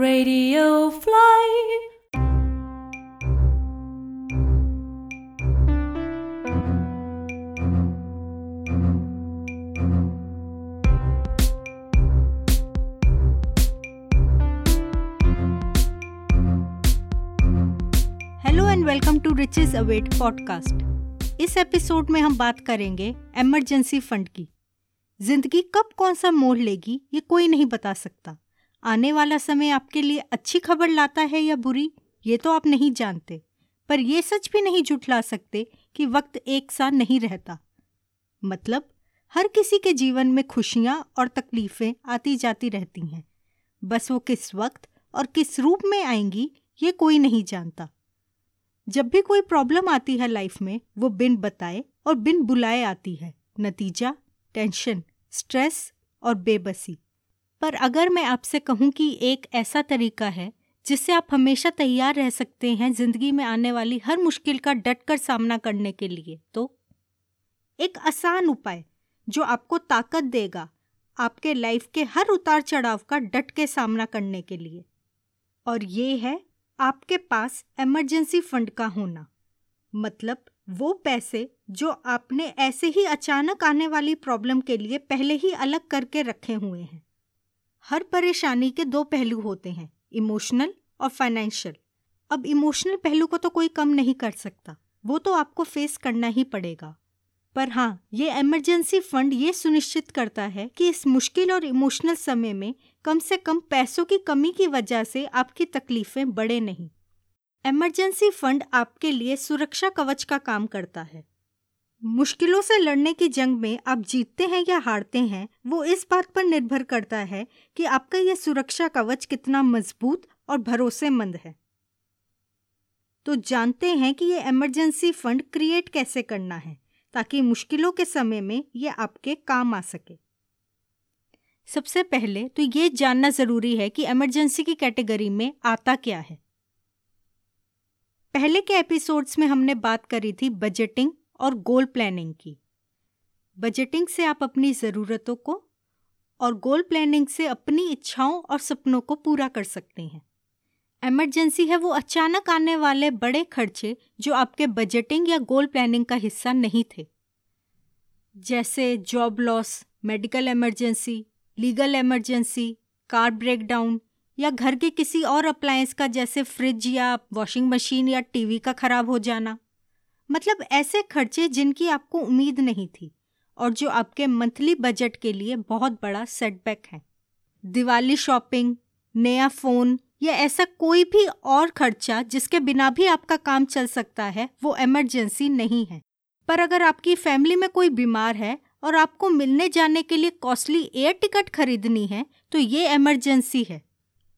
Radio Fly. Hello and welcome to riches await podcast. इस episode में हम बात करेंगे इमरजेंसी फंड की। जिंदगी कब कौन सा मोड़ लेगी ये कोई नहीं बता सकता। आने वाला समय आपके लिए अच्छी खबर लाता है या बुरी ये तो आप नहीं जानते, पर ये सच भी नहीं झुठला सकते कि वक्त एक सा नहीं रहता। मतलब हर किसी के जीवन में खुशियाँ और तकलीफ़ें आती जाती रहती हैं, बस वो किस वक्त और किस रूप में आएंगी ये कोई नहीं जानता। जब भी कोई प्रॉब्लम आती है लाइफ में वो बिन बताए और बिन बुलाए आती है। नतीजा टेंशन, स्ट्रेस और बेबसी। पर अगर मैं आपसे कहूँ कि एक ऐसा तरीका है जिससे आप हमेशा तैयार रह सकते हैं ज़िंदगी में आने वाली हर मुश्किल का डटकर सामना करने के लिए, तो एक आसान उपाय जो आपको ताकत देगा आपके लाइफ के हर उतार चढ़ाव का डट के सामना करने के लिए, और ये है आपके पास इमरजेंसी फंड का होना। मतलब वो पैसे जो आपने ऐसे ही अचानक आने वाली प्रॉब्लम के लिए पहले ही अलग करके रखे हुए हैं। हर परेशानी के दो पहलू होते हैं, इमोशनल और फाइनेंशियल। अब इमोशनल पहलू को तो कोई कम नहीं कर सकता, वो तो आपको फेस करना ही पड़ेगा। पर हाँ, ये इमरजेंसी फंड ये सुनिश्चित करता है कि इस मुश्किल और इमोशनल समय में कम से कम पैसों की कमी की वजह से आपकी तकलीफ़ें बढ़े नहीं। इमरजेंसी फंड आपके लिए सुरक्षा कवच का काम करता है। मुश्किलों से लड़ने की जंग में आप जीतते हैं या हारते हैं वो इस बात पर निर्भर करता है कि आपका ये सुरक्षा कवच कितना मजबूत और भरोसेमंद है। तो जानते हैं कि ये इमरजेंसी फंड क्रिएट कैसे करना है ताकि मुश्किलों के समय में ये आपके काम आ सके। सबसे पहले तो ये जानना ज़रूरी है कि इमरजेंसी की कैटेगरी में आता क्या है। पहले के एपिसोड्स में हमने बात करी थी बजटिंग और गोल प्लानिंग की। बजटिंग से आप अपनी ज़रूरतों को और गोल प्लानिंग से अपनी इच्छाओं और सपनों को पूरा कर सकते हैं। इमरजेंसी है वो अचानक आने वाले बड़े खर्चे जो आपके बजटिंग या गोल प्लानिंग का हिस्सा नहीं थे, जैसे job loss, medical emergency, legal emergency, car breakdown या घर के किसी और अप्लायंस का जैसे फ्रिज या वॉशिंग मशीन या टीवी का खराब हो जाना। मतलब ऐसे खर्चे जिनकी आपको उम्मीद नहीं थी और जो आपके मंथली बजट के लिए बहुत बड़ा सेटबैक है। दिवाली शॉपिंग, नया फ़ोन या ऐसा कोई भी और खर्चा जिसके बिना भी आपका काम चल सकता है वो इमरजेंसी नहीं है। पर अगर आपकी फैमिली में कोई बीमार है और आपको मिलने जाने के लिए कॉस्टली एयर टिकट खरीदनी है तो ये इमरजेंसी है।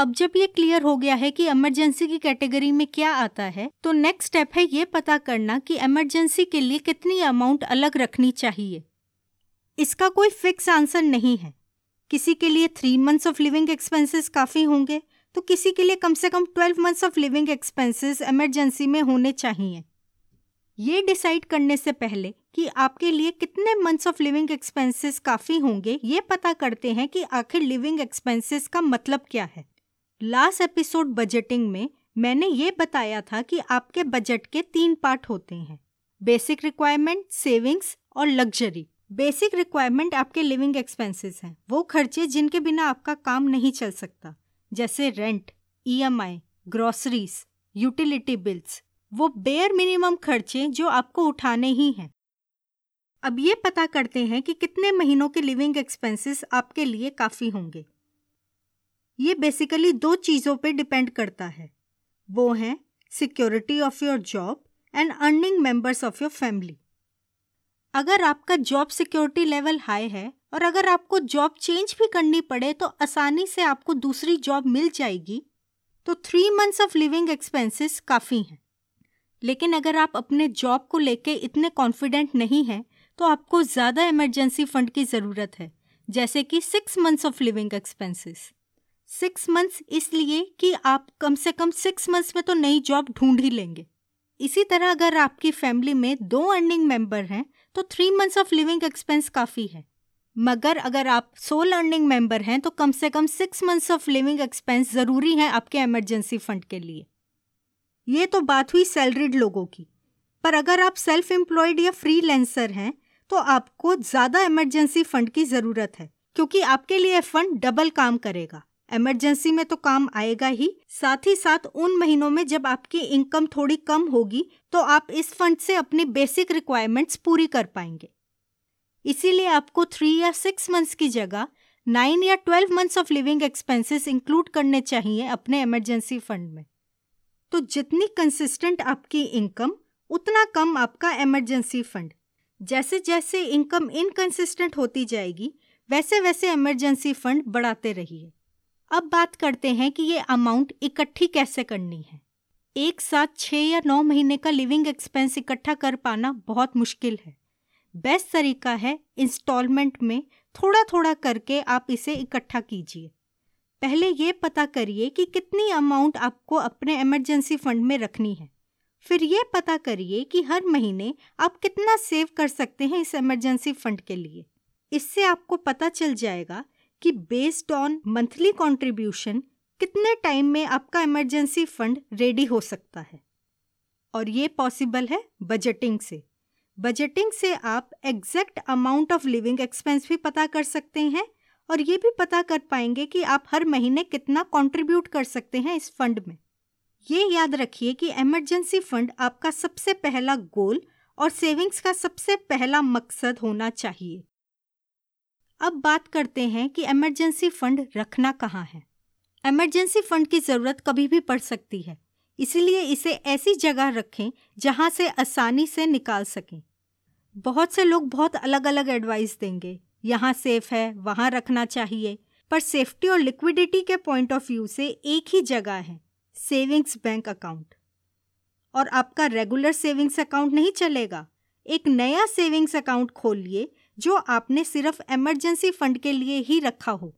अब जब ये क्लियर हो गया है कि इमरजेंसी की कैटेगरी में क्या आता है, तो नेक्स्ट स्टेप है ये पता करना कि इमरजेंसी के लिए कितनी अमाउंट अलग रखनी चाहिए। इसका कोई फिक्स आंसर नहीं है। किसी के लिए 3 months ऑफ लिविंग एक्सपेंसेस काफ़ी होंगे तो किसी के लिए कम से कम 12 months of living expenses emergency में होने चाहिए। ये डिसाइड करने से पहले कि आपके लिए कितने मंथ्स ऑफ लिविंग एक्सपेंसेस काफ़ी होंगे, ये पता करते हैं कि आखिर लिविंग एक्सपेंसेस का मतलब क्या है। लास्ट एपिसोड बजटिंग में मैंने ये बताया था कि आपके बजट के 3 पार्ट होते हैं, बेसिक रिक्वायरमेंट, सेविंग्स और लग्जरी। बेसिक रिक्वायरमेंट आपके लिविंग एक्सपेंसेस हैं, वो खर्चे जिनके बिना आपका काम नहीं चल सकता, जैसे rent, EMI, groceries, utility bills. वो बेयर मिनिमम खर्चे जो आपको उठाने ही हैं। अब ये पता करते हैं कि कितने महीनों के लिविंग एक्सपेंसेस आपके लिए काफ़ी होंगे। ये बेसिकली 2 चीज़ों पे डिपेंड करता है, वो हैं security of your job and earning members of your family. अगर आपका जॉब सिक्योरिटी लेवल हाई है और अगर आपको जॉब चेंज भी करनी पड़े तो आसानी से आपको दूसरी जॉब मिल जाएगी, तो 3 months ऑफ लिविंग एक्सपेंसेस काफ़ी हैं। लेकिन अगर आप अपने जॉब को लेके इतने कॉन्फिडेंट नहीं हैं तो आपको ज़्यादा इमरजेंसी फंड की ज़रूरत है, जैसे कि 6 months of living expenses. 6 months इसलिए कि आप कम से कम 6 months में तो नई जॉब ढूंढ ही लेंगे। इसी तरह अगर आपकी फैमिली में 2 अर्निंग मेंबर हैं तो 3 months ऑफ लिविंग एक्सपेंस काफ़ी है। मगर अगर आप सोल अर्निंग मेंबर हैं तो कम से कम 6 months ऑफ लिविंग एक्सपेंस ज़रूरी हैं आपके एमरजेंसी फंड के लिए। ये तो बात हुई सैलरीड लोगों की, पर अगर आप सेल्फ एम्प्लॉयड या फ्रीलैंसर हैं तो आपको ज़्यादा एमरजेंसी फंड की ज़रूरत है, क्योंकि आपके लिए फंड डबल काम करेगा। एमरजेंसी में तो काम आएगा ही, साथ ही साथ उन महीनों में जब आपकी इनकम थोड़ी कम होगी तो आप इस फंड से अपनी बेसिक रिक्वायरमेंट्स पूरी कर पाएंगे। इसीलिए आपको 3 या 6 months की जगह 9 या 12 months of living expenses include करने चाहिए अपने एमरजेंसी फंड में। तो जितनी कंसिस्टेंट आपकी इनकम उतना कम आपका एमरजेंसी फंड। जैसे जैसे इनकम इनकंसिस्टेंट होती जाएगी वैसे वैसे एमरजेंसी फंड बढ़ाते रहिए। अब बात करते हैं कि ये अमाउंट इकट्ठी कैसे करनी है। एक साथ 6 या 9 महीने का लिविंग एक्सपेंस इकट्ठा कर पाना बहुत मुश्किल है। बेस्ट तरीका है इंस्टॉलमेंट में थोड़ा थोड़ा करके आप इसे इकट्ठा कीजिए। पहले ये पता करिए कि कितनी अमाउंट आपको अपने एमरजेंसी फंड में रखनी है, फिर ये पता करिए कि हर महीने आप कितना सेव कर सकते हैं इस एमरजेंसी फंड के लिए। इससे आपको पता चल जाएगा कि बेस्ड ऑन मंथली कॉन्ट्रीब्यूशन कितने टाइम में आपका एमरजेंसी फंड रेडी हो सकता है। और ये पॉसिबल है बजटिंग से। बजटिंग से आप exact amount of living expense भी पता कर सकते हैं और ये भी पता कर पाएंगे कि आप हर महीने कितना कंट्रीब्यूट कर सकते हैं इस फंड में। ये याद रखिए कि एमरजेंसी फंड आपका सबसे पहला गोल और सेविंग्स का सबसे पहला मकसद होना चाहिए। अब बात करते हैं कि एमरजेंसी फंड रखना कहाँ है। एमरजेंसी फंड की ज़रूरत कभी भी पड़ सकती है, इसीलिए इसे ऐसी जगह रखें जहाँ से आसानी से निकाल सकें। बहुत से लोग बहुत अलग अलग एडवाइस देंगे, यहाँ सेफ है वहाँ रखना चाहिए, पर सेफ्टी और लिक्विडिटी के पॉइंट ऑफ व्यू से एक ही जगह है, सेविंग्स बैंक अकाउंट। और आपका रेगुलर सेविंग्स अकाउंट नहीं चलेगा, एक नया सेविंग्स अकाउंट खोलिए जो आपने सिर्फ एमरजेंसी फंड के लिए ही रखा हो।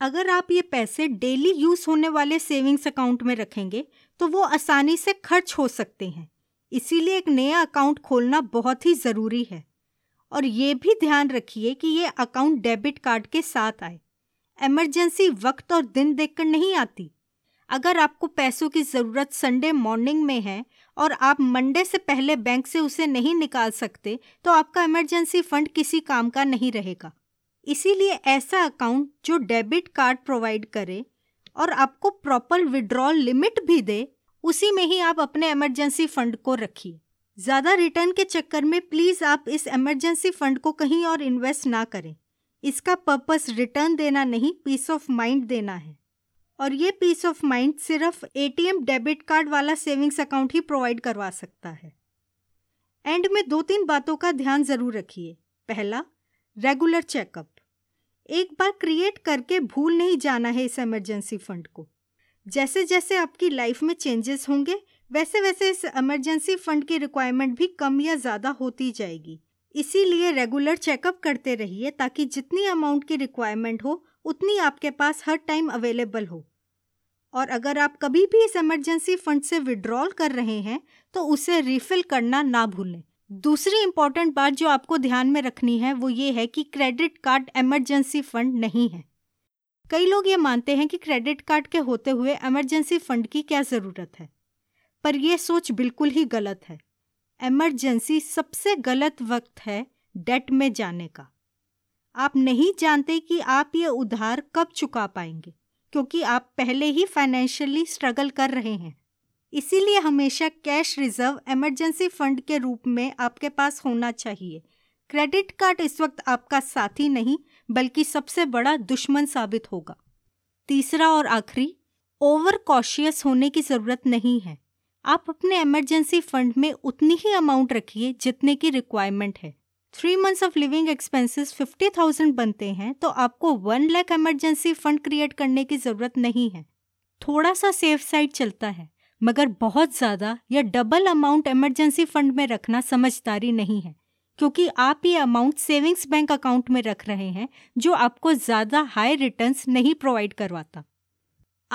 अगर आप ये पैसे डेली यूज़ होने वाले सेविंग्स अकाउंट में रखेंगे तो वो आसानी से खर्च हो सकते हैं, इसीलिए एक नया अकाउंट खोलना बहुत ही ज़रूरी है। और ये भी ध्यान रखिए कि ये अकाउंट डेबिट कार्ड के साथ आए। एमरजेंसी वक्त और दिन देखकर नहीं आती। अगर आपको पैसों की ज़रूरत संडे मॉर्निंग में है और आप मंडे से पहले बैंक से उसे नहीं निकाल सकते तो आपका एमरजेंसी फंड किसी काम का नहीं रहेगा। इसीलिए ऐसा अकाउंट जो डेबिट कार्ड प्रोवाइड करे और आपको प्रॉपर विड्रॉल लिमिट भी दे, उसी में ही आप अपने एमरजेंसी फंड को रखिए। ज़्यादा रिटर्न के चक्कर में प्लीज़ आप इस एमरजेंसी फंड को कहीं और इन्वेस्ट ना करें। इसका पर्पस रिटर्न देना नहीं, पीस ऑफ माइंड देना है। और ये पीस ऑफ माइंड सिर्फ ATM डेबिट कार्ड वाला सेविंग्स अकाउंट ही प्रोवाइड करवा सकता है। एंड में 2-3 बातों का ध्यान ज़रूर रखिए। पहला, रेगुलर चेकअप। एक बार क्रिएट करके भूल नहीं जाना है इस एमरजेंसी फंड को। जैसे जैसे आपकी लाइफ में चेंजेस होंगे वैसे वैसे इस एमरजेंसी फंड की रिक्वायरमेंट भी कम या ज़्यादा होती जाएगी। इसीलिए रेगुलर चेकअप करते रहिए ताकि जितनी अमाउंट की रिक्वायरमेंट हो उतनी आपके पास हर टाइम अवेलेबल हो। और अगर आप कभी भी इस एमरजेंसी फंड से विड्रॉल कर रहे हैं तो उसे रिफ़िल करना ना भूलें। दूसरी इम्पॉर्टेंट बात जो आपको ध्यान में रखनी है वो ये है कि क्रेडिट कार्ड एमरजेंसी फंड नहीं है। कई लोग ये मानते हैं कि क्रेडिट कार्ड के होते हुए एमरजेंसी फंड की क्या ज़रूरत है, पर यह सोच बिल्कुल ही गलत है। एमरजेंसी सबसे गलत वक्त है डेट में जाने का। आप नहीं जानते कि आप ये उधार कब चुका पाएंगे, क्योंकि आप पहले ही फाइनेंशियली स्ट्रगल कर रहे हैं। इसीलिए हमेशा कैश रिजर्व एमरजेंसी फंड के रूप में आपके पास होना चाहिए। क्रेडिट कार्ड इस वक्त आपका साथी नहीं बल्कि सबसे बड़ा दुश्मन साबित होगा। तीसरा और आखिरी, ओवर कॉशियस होने की ज़रूरत नहीं है। आप अपने एमरजेंसी फंड में उतनी ही अमाउंट रखिए जितने की रिक्वायरमेंट है। 3 months ऑफ लिविंग एक्सपेंसेस 50,000 बनते हैं तो आपको 1 लाख एमरजेंसी फंड क्रिएट करने की ज़रूरत नहीं है। थोड़ा सा सेफ साइड चलता है, मगर बहुत ज़्यादा या डबल अमाउंट एमरजेंसी फंड में रखना समझदारी नहीं है, क्योंकि आप ये अमाउंट सेविंग्स बैंक अकाउंट में रख रहे हैं जो आपको ज़्यादा हाई रिटर्न्स नहीं प्रोवाइड करवाता।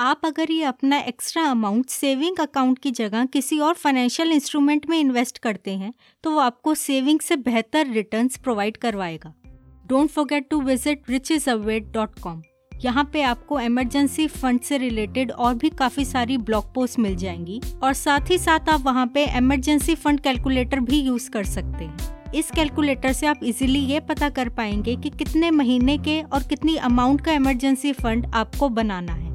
आप अगर ये अपना एक्स्ट्रा अमाउंट सेविंग अकाउंट की जगह किसी और फाइनेंशियल इंस्ट्रूमेंट में इन्वेस्ट करते हैं तो वो आपको सेविंग से बेहतर रिटर्न्स प्रोवाइड करवाएगा। Don't forget to visit richesawait.com। यहाँ पे आपको इमरजेंसी फंड से रिलेटेड और भी काफ़ी सारी ब्लॉग पोस्ट मिल जाएंगी और साथ ही साथ आप वहाँ पे इमरजेंसी फंड कैलकुलेटर भी यूज़ कर सकते हैं। इस कैलकुलेटर से आप इजीली ये पता कर पाएंगे कि कितने महीने के और कितनी अमाउंट का इमरजेंसी फंड आपको बनाना है।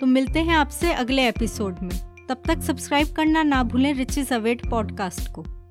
तो मिलते हैं आपसे अगले एपिसोड में, तब तक सब्सक्राइब करना ना भूलें रिचेस अवेट पॉडकास्ट को।